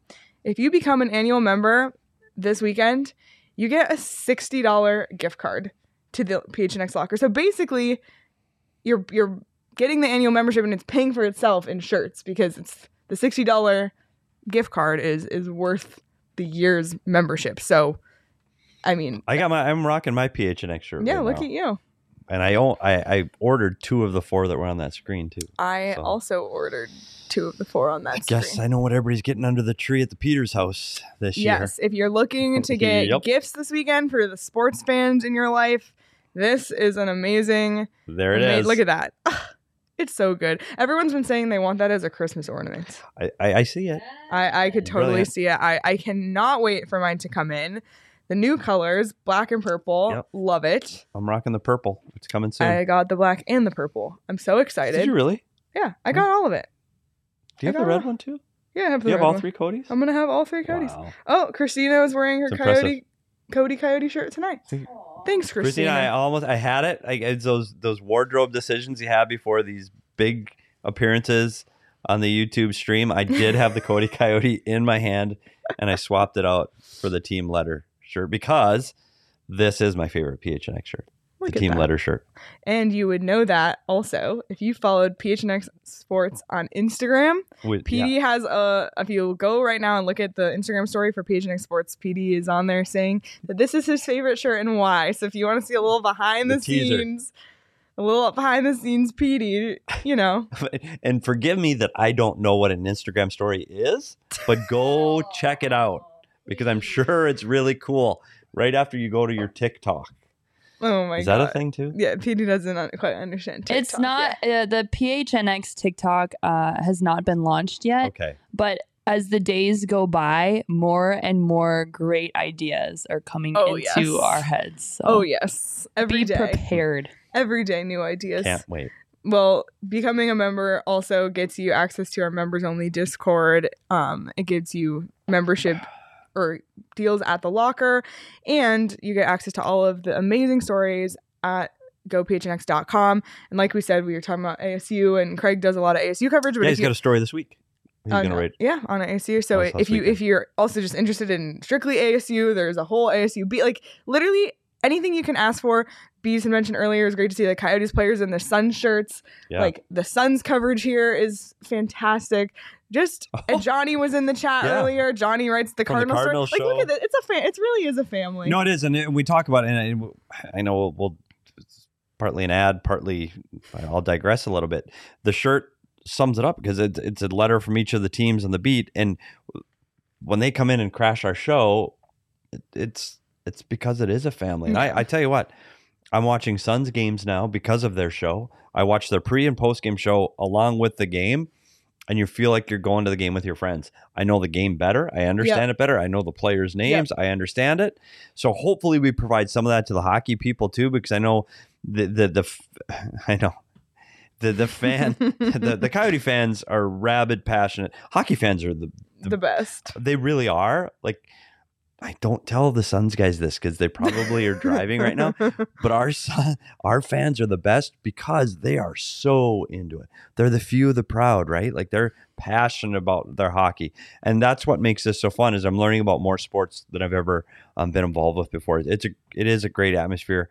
if you become an annual member this weekend, you get a sixty dollars gift card to the P H N X locker. So basically, you're you're getting the annual membership and it's paying for itself in shirts, because it's the sixty dollars gift card is is worth the year's membership. So, I mean, I got my I'm rocking my P H N X shirt. Yeah, right look now. At you. And I, own, I I ordered two of the four that were on that screen, too. I so. also ordered two of the four on that I screen. Guess I know what everybody's getting under the tree at the Peters house this yes, year. Yes, if you're looking to get yep. gifts this weekend for the sports fans in your life, this is an amazing... There it amazing, is. Look at that. It's so good. Everyone's been saying they want that as a Christmas ornament. I, I, I see it. I, I could totally Brilliant. see it. I, I cannot wait for mine to come in. The new colors, black and purple. Yep. Love it. I'm rocking the purple. It's coming soon. I got the black and the purple. I'm so excited. Did you really? Yeah, I got all of it. Do you I have the red all... one too? Yeah, I have the Do you red have all one. three Coyotes? I'm going to have all three Coyotes. Wow. Oh, Christina is wearing her Coyote, Cody Coyote shirt tonight. Aww. Thanks, Christina. Christina, I almost I had it. I, it's those, those wardrobe decisions you have before these big appearances on the YouTube stream. I did have the Cody Coyote in my hand, and I swapped it out for the team letter shirt, because this is my favorite P H N X shirt, Look the team that. letter shirt. And you would know that also if you followed P H N X Sports on Instagram. With, Petey yeah. has a, if you go right now and look at the Instagram story for P H N X Sports, Petey is on there saying that this is his favorite shirt and why. So if you want to see a little behind the, the scenes, a little behind the scenes Petey, you know. And forgive me that I don't know what an Instagram story is, but go check it out. Because I'm sure it's really cool. Right after you go to your TikTok. Oh my god! Is that god. a thing too? Yeah, Petey doesn't quite understand TikTok. It's not uh, the P H N X TikTok uh, has not been launched yet. Okay. But as the days go by, more and more great ideas are coming oh, into yes. our heads. So oh yes, every be day. prepared. Every day, new ideas. Can't wait. Well, becoming a member also gets you access to our members-only Discord. Um, it gives you membership. Or deals at the locker, and you get access to all of the amazing stories at go P H N X dot com. And like we said, we were talking about A S U, and Craig does a lot of A S U coverage. But yeah, he's you, got a story this week. He's uh, gonna write. Yeah, on A S U. So it, if you weekend. if you're also just interested in strictly A S U, there's a whole A S U beat. Like literally anything you can ask for. Bees had mentioned earlier, it was great to see the Coyotes players in their Sun shirts. Yeah. Like the Sun's coverage here is fantastic. Just oh, and Johnny was in the chat yeah. earlier. Johnny writes the Cardinal Cardinal story. Like, look at it. It's a fa- it really is a family. No, it is, and it, we talk about it. And it, I know we'll, we'll it's partly an ad, partly I'll digress a little bit. The shirt sums it up because it's it's a letter from each of the teams on the beat, and when they come in and crash our show, it, it's it's because it is a family. And yeah. I, I tell you what. I'm watching Suns games now because of their show. I watch their pre and post game show along with the game, and you feel like you're going to the game with your friends. I know the game better. I understand yep. it better. I know the players' names. Yep. I understand it. So hopefully we provide some of that to the hockey people too, because I know the the, the I know the the fan the, the Coyote fans are rabid, passionate. Hockey fans are the the, the best. They really are. Like. I don't tell the Suns guys this because they probably are driving right now, but our son, our fans are the best because they are so into it. They're the few, the proud, right? Like they're passionate about their hockey. And that's what makes this so fun is I'm learning about more sports than I've ever um, been involved with before. It's a, it is a great atmosphere.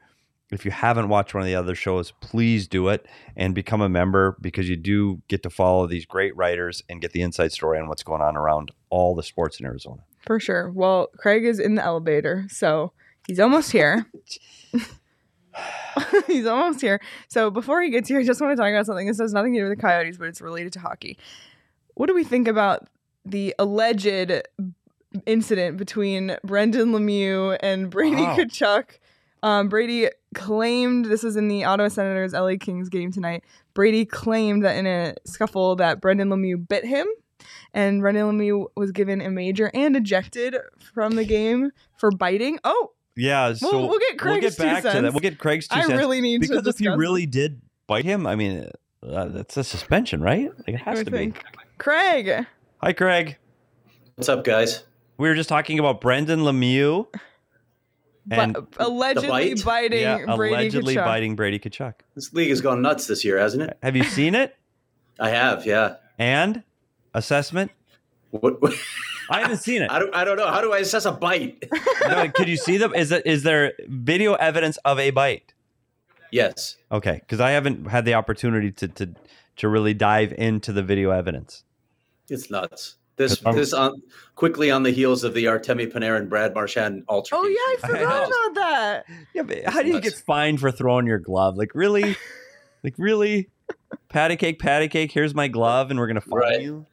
If you haven't watched one of the other shows, please do it and become a member because you do get to follow these great writers and get the inside story on what's going on around all the sports in Arizona. For sure. Well, Craig is in the elevator, so he's almost here. He's almost here. So before he gets here, I just want to talk about something. This has nothing to do with the Coyotes, but it's related to hockey. What do we think about the alleged incident between Brendan Lemieux and Brady wow. Tkachuk? Um, Brady claimed, this was in the Ottawa Senators L A Kings game tonight, Brady claimed that in a scuffle that Brendan Lemieux bit him. And Brendan Lemieux was given a major and ejected from the game for biting. Oh, yeah. So we'll, we'll get Craig's we'll get back two cents. to that. We'll get Craig's two I cents. I really need because to because if he really did bite him, I mean, Uh, that's a suspension, right? Like, it has to be. Craig. Hi, Craig. What's up, guys? We were just talking about Brendan Lemieux. And but allegedly bite? biting yeah, Brady allegedly Kachuk. biting Brady Kachuk. This league has gone nuts this year, hasn't it? Have you seen it? I have, yeah. And assessment? What, what? I haven't seen it. I don't. I don't know. How do I assess a bite? No, could you see them? Is that is there video evidence of a bite? Yes. Okay, because I haven't had the opportunity to to to really dive into the video evidence. It's nuts. This this on, quickly on the heels of the Artemi Panarin, Brad Marchand altercation. Oh yeah, I forgot I about that. Yeah, but how do you get fined for throwing your glove? Like really, like really, patty cake, patty cake. Here's my glove, and we're gonna fine right. you.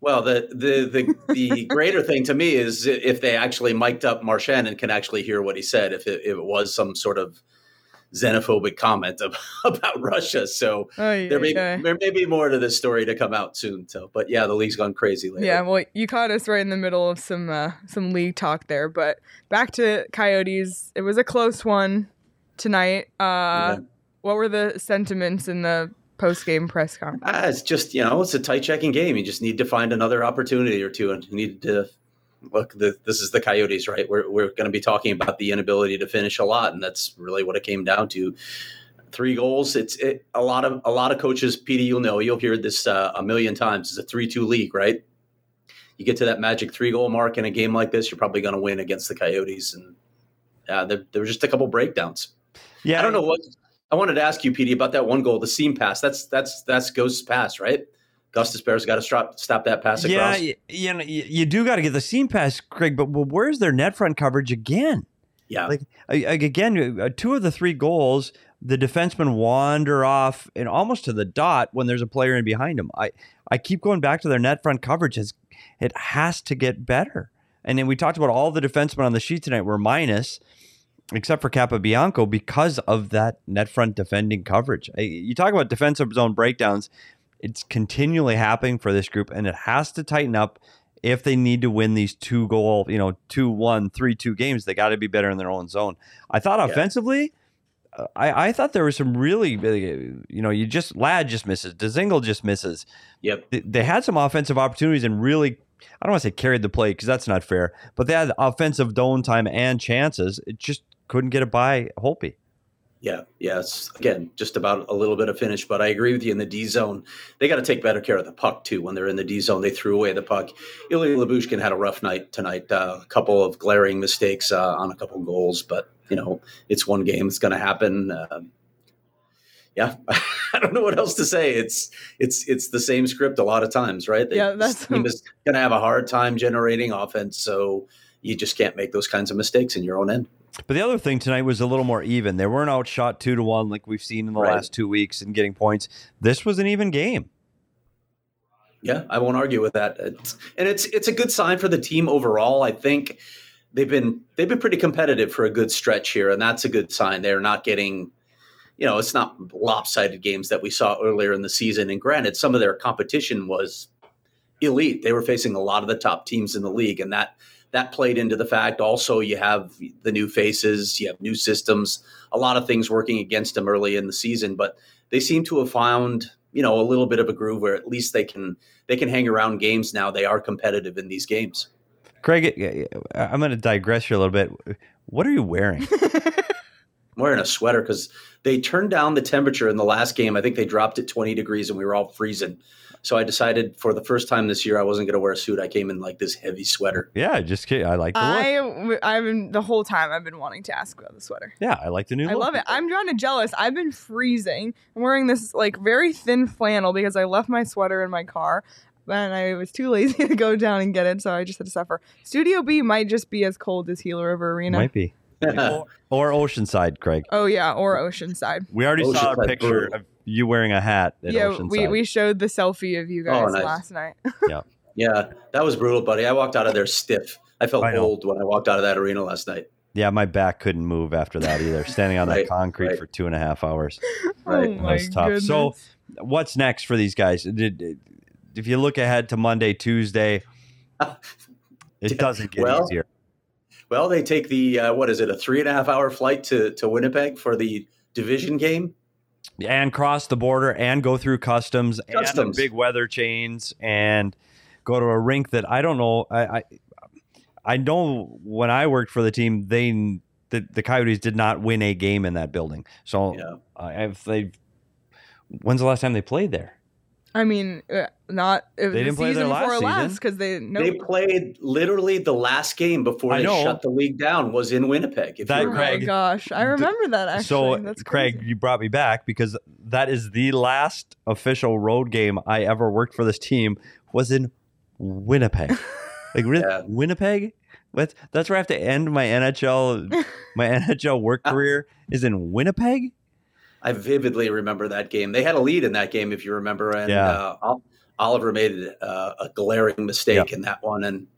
Well, the the the, the greater thing to me is if they actually mic'd up Marchand and can actually hear what he said. If it, if it was some sort of xenophobic comment about, about Russia, so oh, yeah, there may okay. there may be more to this story to come out soon. So, but yeah, the league's gone crazy lately. Yeah, well, you caught us right in the middle of some uh, some league talk there. But back to Coyotes, it was a close one tonight. Uh, yeah. What were the sentiments in the post game press conference? Ah, it's just you know, it's a tight checking game. You just need to find another opportunity or two, and you need to. Look, the, this is the Coyotes, right? We're we're going to be talking about the inability to finish a lot, and that's really what it came down to. Three goals. It's it, a lot of a lot of coaches. Petey, you'll know. You'll hear this uh, a million times. It's a three two league, right? You get to that magic three goal mark in a game like this, you're probably going to win against the Coyotes, and uh, there, there were just a couple breakdowns. Yeah, I don't know what I wanted to ask you, Petey, about that one goal, the seam pass. That's that's that's Ghost's pass, right? Gustus Bear's got to stop, stop that pass across. Yeah, you, know, you, you do got to get the seam pass, Craig, but well, where's their net front coverage again? Yeah. Like, like again, two of the three goals, the defensemen wander off and almost to the dot when there's a player in behind them. I, I keep going back to their net front coverage. It has to get better. And then we talked about all the defensemen on the sheet tonight were minus, except for Capobianco, because of that net front defending coverage. You talk about defensive zone breakdowns. It's continually happening for this group, and it has to tighten up if they need to win these two goal, you know, two one, three two games. They got to be better in their own zone. I thought yeah. offensively, I, I thought there was some really, you know, you just Ladd just misses, Dzingel just misses. Yep, they, they had some offensive opportunities and really, I don't want to say carried the play because that's not fair, but they had offensive zone time and chances. It just couldn't get it by Holtby. Yeah, yeah. It's, again, just about a little bit of finish, but I agree with you in the D zone. They got to take better care of the puck, too. When they're in the D zone, they threw away the puck. Ilya Lyubushkin had a rough night tonight, uh, a couple of glaring mistakes uh, on a couple goals, but, you know, it's one game. It's going to happen. Uh, yeah, I don't know what else to say. It's it's it's the same script a lot of times, right? They, yeah, that's the team is going to have a hard time generating offense, so you just can't make those kinds of mistakes in your own end. But the other thing tonight was a little more even. They weren't outshot two to one like we've seen in the right. last two weeks and getting points. This was an even game. Yeah, I won't argue with that. It's, and it's it's a good sign for the team overall. I think they've been they've been pretty competitive for a good stretch here, and that's a good sign. They're not getting, you know, it's not lopsided games that we saw earlier in the season. And granted, some of their competition was elite. They were facing a lot of the top teams in the league, and that. That played into the fact. Also, you have the new faces, you have new systems, a lot of things working against them early in the season. But they seem to have found, you know, a little bit of a groove where at least they can they can hang around games now. They are competitive in these games. Craig, I'm going to digress here a little bit. What are you wearing? I'm wearing a sweater because they turned down the temperature in the last game. I think they dropped it twenty degrees and we were all freezing. So I decided for the first time this year I wasn't going to wear a suit. I came in like this heavy sweater. Yeah, just kidding. I like the look. I, I've been, the whole time I've been wanting to ask about the sweater. Yeah, I like the new I look. I love it. I'm kind of jealous. I've been freezing. I'm wearing this like very thin flannel because I left my sweater in my car and I was too lazy to go down and get it, so I just had to suffer. Studio B might just be as cold as Gila River Arena. Might be. or, or Oceanside, Craig. Oh, yeah, or Oceanside. We already Oceanside saw a picture of you wearing a hat at yeah, Oceanside. We, we showed the selfie of you guys oh, nice. last night. yeah. Yeah, that was brutal, buddy. I walked out of there stiff. I felt I old when I walked out of that arena last night. Yeah, my back couldn't move after that either. Standing on right, that concrete right. for two and a half hours. Right. That was tough. Goodness. So what's next for these guys? Did, if you look ahead to Monday, Tuesday, it doesn't get well, easier. Well, they take the, uh, what is it, a three and a half hour flight to, to Winnipeg for the division game? and cross the border and go through customs, customs. and the big weather chains and go to a rink that I don't know. I, I I know when I worked for the team, they the, the Coyotes did not win a game in that building. So yeah. uh, they when's the last time they played there? I mean, not if they didn't play their last season last because they no. they played literally the last game before I they know. shut the league down was in Winnipeg. If that, you Craig, oh my gosh, I remember that actually. So That's Craig, you brought me back because that is the last official road game I ever worked for this team was in Winnipeg. Like really, yeah. Winnipeg. That's that's where I have to end my N H L my N H L work career is in Winnipeg. I vividly remember that game. They had a lead in that game, if you remember, and yeah. uh, Oliver made uh, a glaring mistake yeah. in that one, and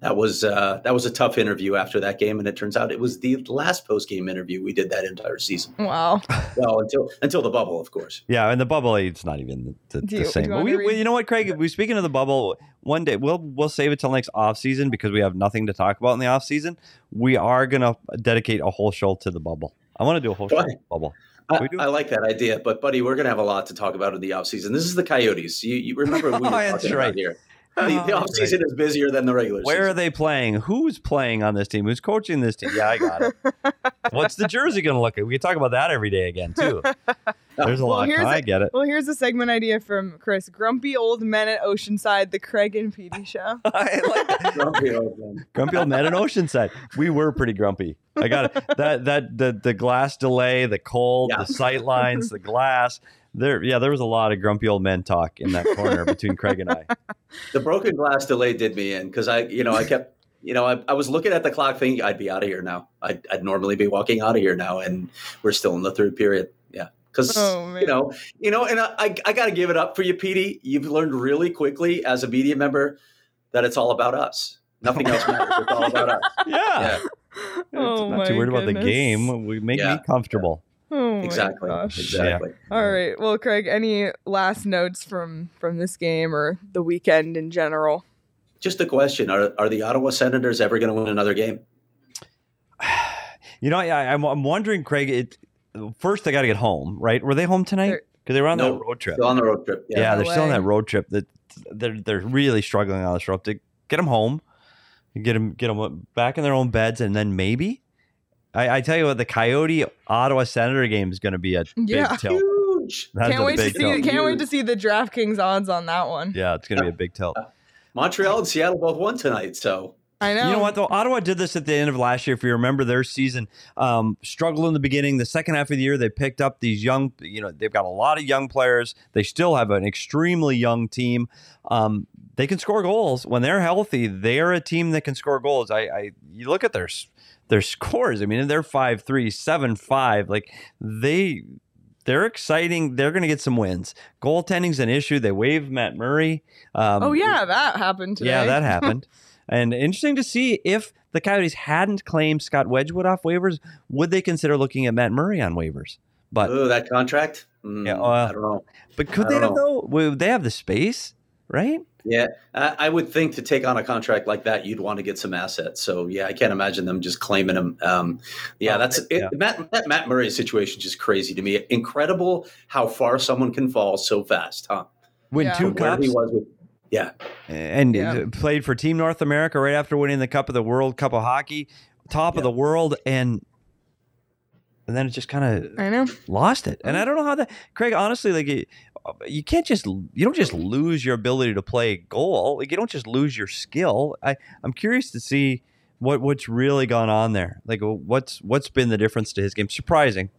that was uh, that was a tough interview after that game. And it turns out it was the last post-game interview we did that entire season. Wow! Well, until until the bubble, of course. Yeah, and the bubble, it's not even the, the, you, the same. You, we, we, you know what, Craig? If we speaking of the bubble, one day we'll we'll save it till next off season because we have nothing to talk about in the off season. We are gonna dedicate a whole show to the bubble. I want to do a whole show to the bubble. I, I like that idea, but buddy, we're going to have a lot to talk about in the offseason. This is the Coyotes. You, you remember we were oh, talking right. about here. The, oh, the offseason right. is busier than the regular Where season. Where are they playing? Who's playing on this team? Who's coaching this team? Yeah, I got it. What's the jersey going to look like? We can talk about that every day again, too. There's a well, lot. I a, get it. Well, here's a segment idea from Chris. Grumpy Old Men at Oceanside, the Craig and Petey show. I like that. Grumpy Old Men. Grumpy Old Men at Oceanside. We were pretty grumpy. I got it. That that the the glass delay, the cold, yeah. the sight lines, the glass. There, yeah, there was a lot of grumpy old men talk in that corner between Craig and I. The broken glass delay did me in because I, you know, I kept, you know, I, I was looking at the clock thinking I'd be out of here now. I'd, I'd normally be walking out of here now, and we're still in the third period. Yeah, because oh, you know, you know, and I, I, I got to give it up for you, Petey. You've learned really quickly as a media member that it's all about us. Nothing else matters. It's all about us. Yeah. yeah. Oh, not too worried goodness. about the game. We make yeah. me comfortable. Yeah. Oh exactly. Exactly. Yeah. All right. Well, Craig, any last notes from, from this game or the weekend in general? Just a question. Are are the Ottawa Senators ever going to win another game? You know, I, I'm, I'm wondering, Craig, it, first they got to get home, right? Were they home tonight? Because they were on no, that road trip. Still on the road trip. Yeah, yeah they're still on that road trip. That they're, they're really struggling on this road trip. Get them home. Get them, get them back in their own beds, and then maybe. I, I tell you what, the Coyote Ottawa Senator game is going to be a yeah. big tilt. Huge. That's can't wait to see. Tilt. Can't Huge. wait to see the DraftKings odds on that one. Yeah, it's going to yeah. be a big tilt. Uh, Montreal and Seattle both won tonight, so I know. You know what though? Ottawa did this at the end of last year. If you remember their season, um, struggle in the beginning. The second half of the year, they picked up these young. You know, they've got a lot of young players. They still have an extremely young team. Um, they can score goals when they're healthy. They're a team that can score goals. I, I you look at their. Their scores. I mean, they're five three, seven five. Like they, they're exciting. They're going to get some wins. Goaltending's an issue. They waived Matt Murray. Um, oh yeah, that happened today. Yeah, that happened. And interesting to see if the Coyotes hadn't claimed Scott Wedgewood off waivers, would they consider looking at Matt Murray on waivers? But oh, that contract. Mm, yeah, uh, I don't know. But could I they have though? Would they have the space? Right? Yeah. I, I would think to take on a contract like that, you'd want to get some assets. So, yeah, I can't imagine them just claiming them. Um, yeah, that's it, yeah. Matt, that Matt Murray situation is just crazy to me. Incredible how far someone can fall so fast, huh? Win yeah. two cups. He was with, yeah. And yeah. played for Team North America right after winning the Cup of the World Cup of Hockey, top yeah. of the world, and and then it just kind of I know lost it. And I don't know how that – Craig, honestly, like it, – you can't just you don't just lose your ability to play goal. Like you don't just lose your skill. I I'm curious to see what what's really gone on there. Like what's what's been the difference to his game? Surprising,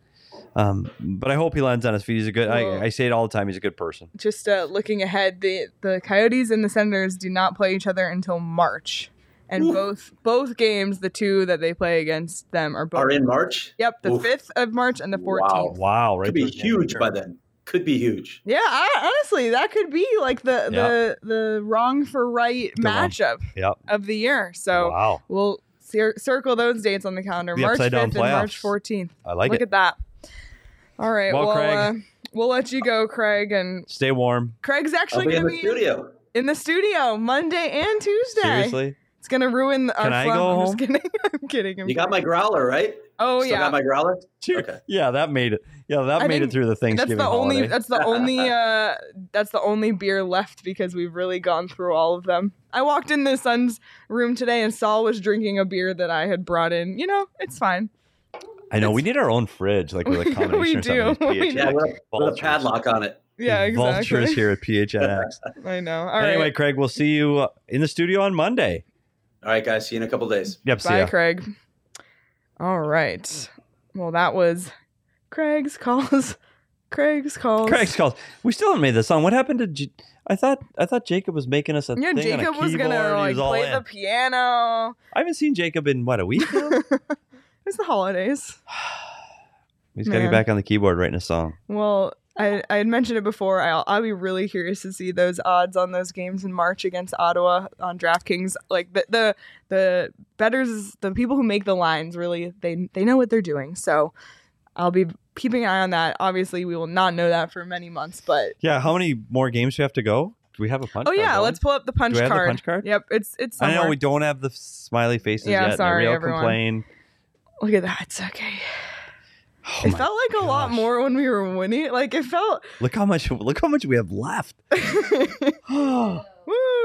um, but I hope he lands on his feet. He's a good. Well, I, I say it all the time. He's a good person. Just uh, looking ahead, the the Coyotes and the Senators do not play each other until March. And Ooh. both both games, the two that they play against them are both are in March. Yep, the fifth of March and the fourteenth. Wow, wow, right. Could be huge by then. Could be huge. Yeah, I, honestly, that could be like the yeah. the, the wrong for right the matchup yep. of the year. So wow. we'll cir- circle those dates on the calendar. The March fifth and March fourteenth. I like Look it. Look at that. All right. Well, well Craig, uh, we'll let you go, Craig. And stay warm. Craig's actually going to be in the studio Monday and Tuesday. Seriously? It's going to ruin our Can I fun. Go I'm home? Just kidding. I'm kidding. I'm you kidding. Got my growler, right? Oh, Still yeah. got my growler? Sure. Okay. Yeah, that made it. Yeah, that I made it through the Thanksgiving that's the holiday. Only, that's the only uh, that's the only beer left because we've really gone through all of them. I walked in the son's room today and Saul was drinking a beer that I had brought in. You know, it's fine. I know. It's, we need our own fridge. Like, with a combination we or do. Something. We yeah, do. With a padlock on it. Yeah, exactly. Vultures here at P H N X. I know. All anyway, right. Anyway, Craig, we'll see you in the studio on Monday. All right, guys. See you in a couple of days. Yep. Bye, Craig. All right. Well, that was Craig's calls. Craig's calls. Craig's calls. We still haven't made this song. What happened to? J- I thought I thought Jakob was making us a yeah, thing. Yeah, Jakob was gonna like was play in. the piano. I haven't seen Jakob in what, a week now? It's the holidays. He's gotta Man. be back on the keyboard writing a song. Well, I, I had mentioned it before. I'll, I'll be really curious to see those odds on those games in March against Ottawa on DraftKings. Like the the, the bettors, the people who make the lines, really, they they know what they're doing. So I'll be keeping an eye on that. Obviously, we will not know that for many months. But yeah, how many more games do we have to go? Do we have a punch? Oh yeah, card let's pull up the punch do we have card. The punch card. Yep, it's it's. Somewhere. I know we don't have the smiley faces yeah, yet. Sorry, and everyone. Complain. Look at that. It's okay. Oh it felt like gosh. a lot more when we were winning. Like it felt. Look how much. Look how much we have left. Woo!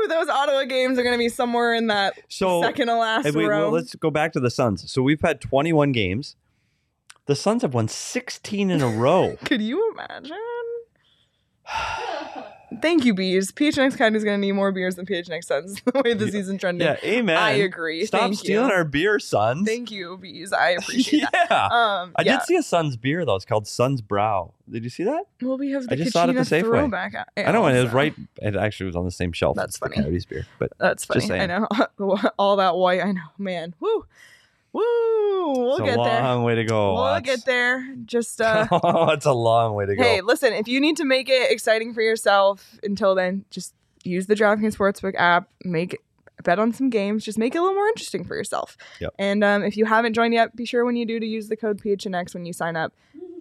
Those Ottawa games are going to be somewhere in that so, second to last row. Well, let's go back to the Suns. So we've had twenty-one games. The Suns have won sixteen in a row. Could you imagine? Thank you, bees. P H N X Coyotes is going to need more beers than P H N X Suns the way the yeah. season trending. Yeah, amen. I agree. Stop Thank stealing you. our beer, Suns. Thank you, bees. I appreciate yeah. that. Um, I yeah. did see a Suns beer, though. It's called Suns Brow. Did you see that? Well, we have the I just saw it at the throwback. At, I know, and it was right. It actually was on the same shelf. That's funny. Coyotes beer, but that's funny. Just I know. All that white. I know, man. Woo. Woo! We'll it's a get long there. Long way to go. We'll Watts. get there. Just uh, oh, it's a long way to go. Hey, listen, if you need to make it exciting for yourself, until then, just use the DraftKings Sportsbook app. Make it, bet on some games. Just make it a little more interesting for yourself. Yep. And um, if you haven't joined yet, be sure when you do to use the code P H N X when you sign up.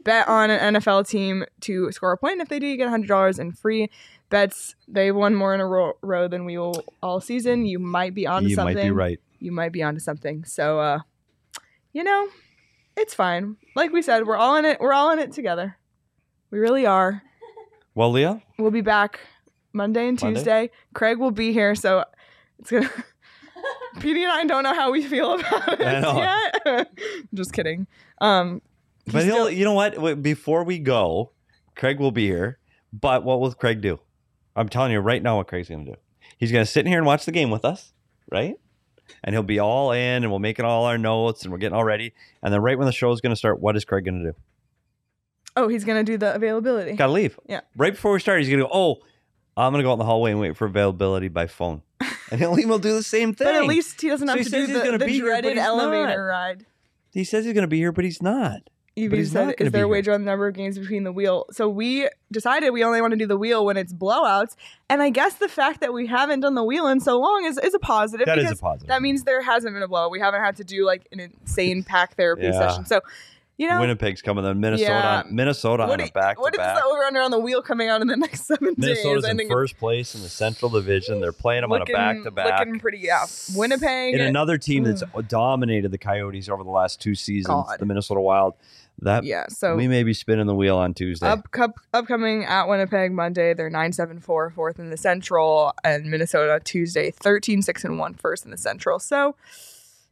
Bet on an N F L team to score a point. If they do, you get one hundred dollars in free bets. They won more in a row, row than we will all season. You might be onto you something. You might be right. You might be onto something. So. uh You know, it's fine. Like we said, we're all in it. We're all in it together. We really are. Well, Leah, we'll be back Monday and Monday. Tuesday. Craig will be here, so it's gonna. Petey and I don't know how we feel about it yet. Just kidding. Um, but he'll. Still... You know what? Before we go, Craig will be here. But what will Craig do? I'm telling you right now, what Craig's gonna do. He's gonna sit in here and watch the game with us, right? And he'll be all in, and we'll make it all our notes, and we're getting all ready. And then right when the show is going to start, what is Craig going to do? Oh, he's going to do the availability. Got to leave. Yeah. Right before we start, he's going to go, oh, I'm going to go out in the hallway and wait for availability by phone. And he'll email do the same thing. But at least he doesn't so have to do the, the be dreaded here, elevator not. ride. He says he's going to be here, but he's not. E V but he's said, not is there a wager here. on the number of games between the wheel? So we decided we only want to do the wheel when it's blowouts. And I guess the fact that we haven't done the wheel in so long is, is a positive. That is a positive. That means there hasn't been a blowout. We haven't had to do like an insane pack therapy yeah. session. So, you know. Winnipeg's coming to Minnesota. Yeah. Minnesota what on it, a back-to-back. What is the over-under on the wheel coming out in the next seven Minnesota's days? Minnesota's in first place in the Central Division. They're playing them looking, on a back-to-back. Looking pretty, yeah. Winnipeg. And another team that's dominated the Coyotes over the last two seasons, God. the Minnesota Wild. That yeah, so we may be spinning the wheel on Tuesday. Up, up, upcoming at Winnipeg Monday, they're nine seven four, fourth in the Central, and Minnesota Tuesday, thirteen six one, first in the Central. So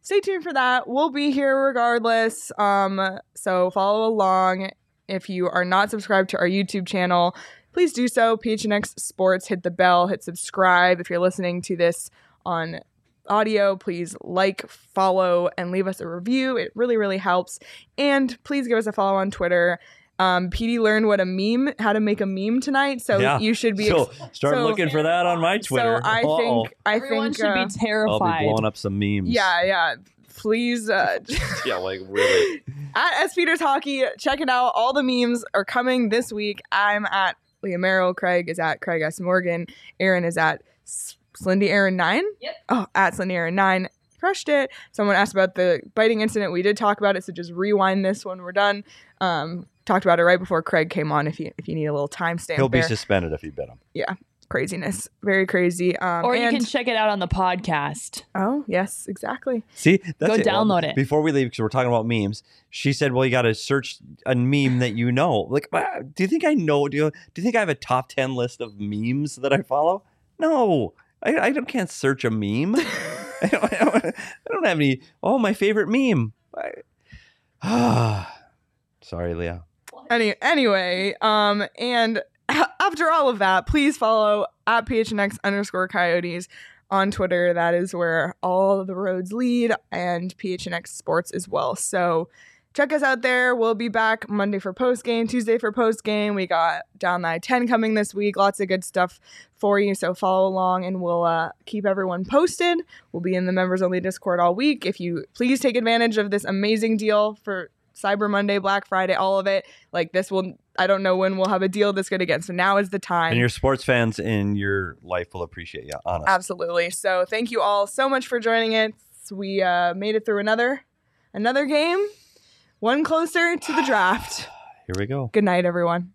stay tuned for that. We'll be here regardless. Um, so follow along. If you are not subscribed to our YouTube channel, please do so. P H N X Sports, hit the bell, hit subscribe. If you're listening to this on audio, please like, follow, and leave us a review. It really, really helps. And please give us a follow on Twitter. Um, Petey learned what a meme, how to make a meme tonight. So yeah. you should be so, ex- start so, looking for that on my Twitter. So I Uh-oh. think I Everyone think should uh, be terrified. I'll be blowing up some memes. Yeah, yeah. Please, uh, yeah, like really. At S Peters Hockey, check it out. All the memes are coming this week. I'm at Leah Merrill. Craig is at Craig S Morgan. Aaron is at. Sp- Slindy Aaron nine? Yep. Oh, at Slindy Aaron nine. Crushed it. Someone asked about the biting incident. We did talk about it, so just rewind this when we're done. Um, talked about it right before Craig came on if you if you need a little timestamp. He'll be there. Suspended if you bit him. Yeah. craziness. Very crazy. Um, or you and, can check it out on the podcast. Oh, yes, exactly. See, that's go it. download well, it. Before we leave, because we're talking about memes, she said, well, you got to search a meme that you know. Like, do you think I know? Do you, do you think I have a top ten list of memes that I follow? No, I, I don't, can't search a meme. I, don't, I, don't, I don't have any. Oh, my favorite meme. I, sorry, Leah. Any, anyway, um, and... after all of that, please follow at PHNX underscore Coyotes on Twitter. That is where all the roads lead, and P H N X Sports as well. So check us out there. We'll be back Monday for postgame, Tuesday for postgame. We got Down the I ten coming this week. Lots of good stuff for you. So follow along, and we'll uh, keep everyone posted. We'll be in the members-only Discord all week. If you please take advantage of this amazing deal for Cyber Monday, Black Friday, all of it. Like this will... I don't know when we'll have a deal this good again. So now is the time. And your sports fans in your life will appreciate you, honestly. Absolutely. So thank you all so much for joining us. We uh, made it through another another game. One closer to the draft. Here we go. Good night, everyone.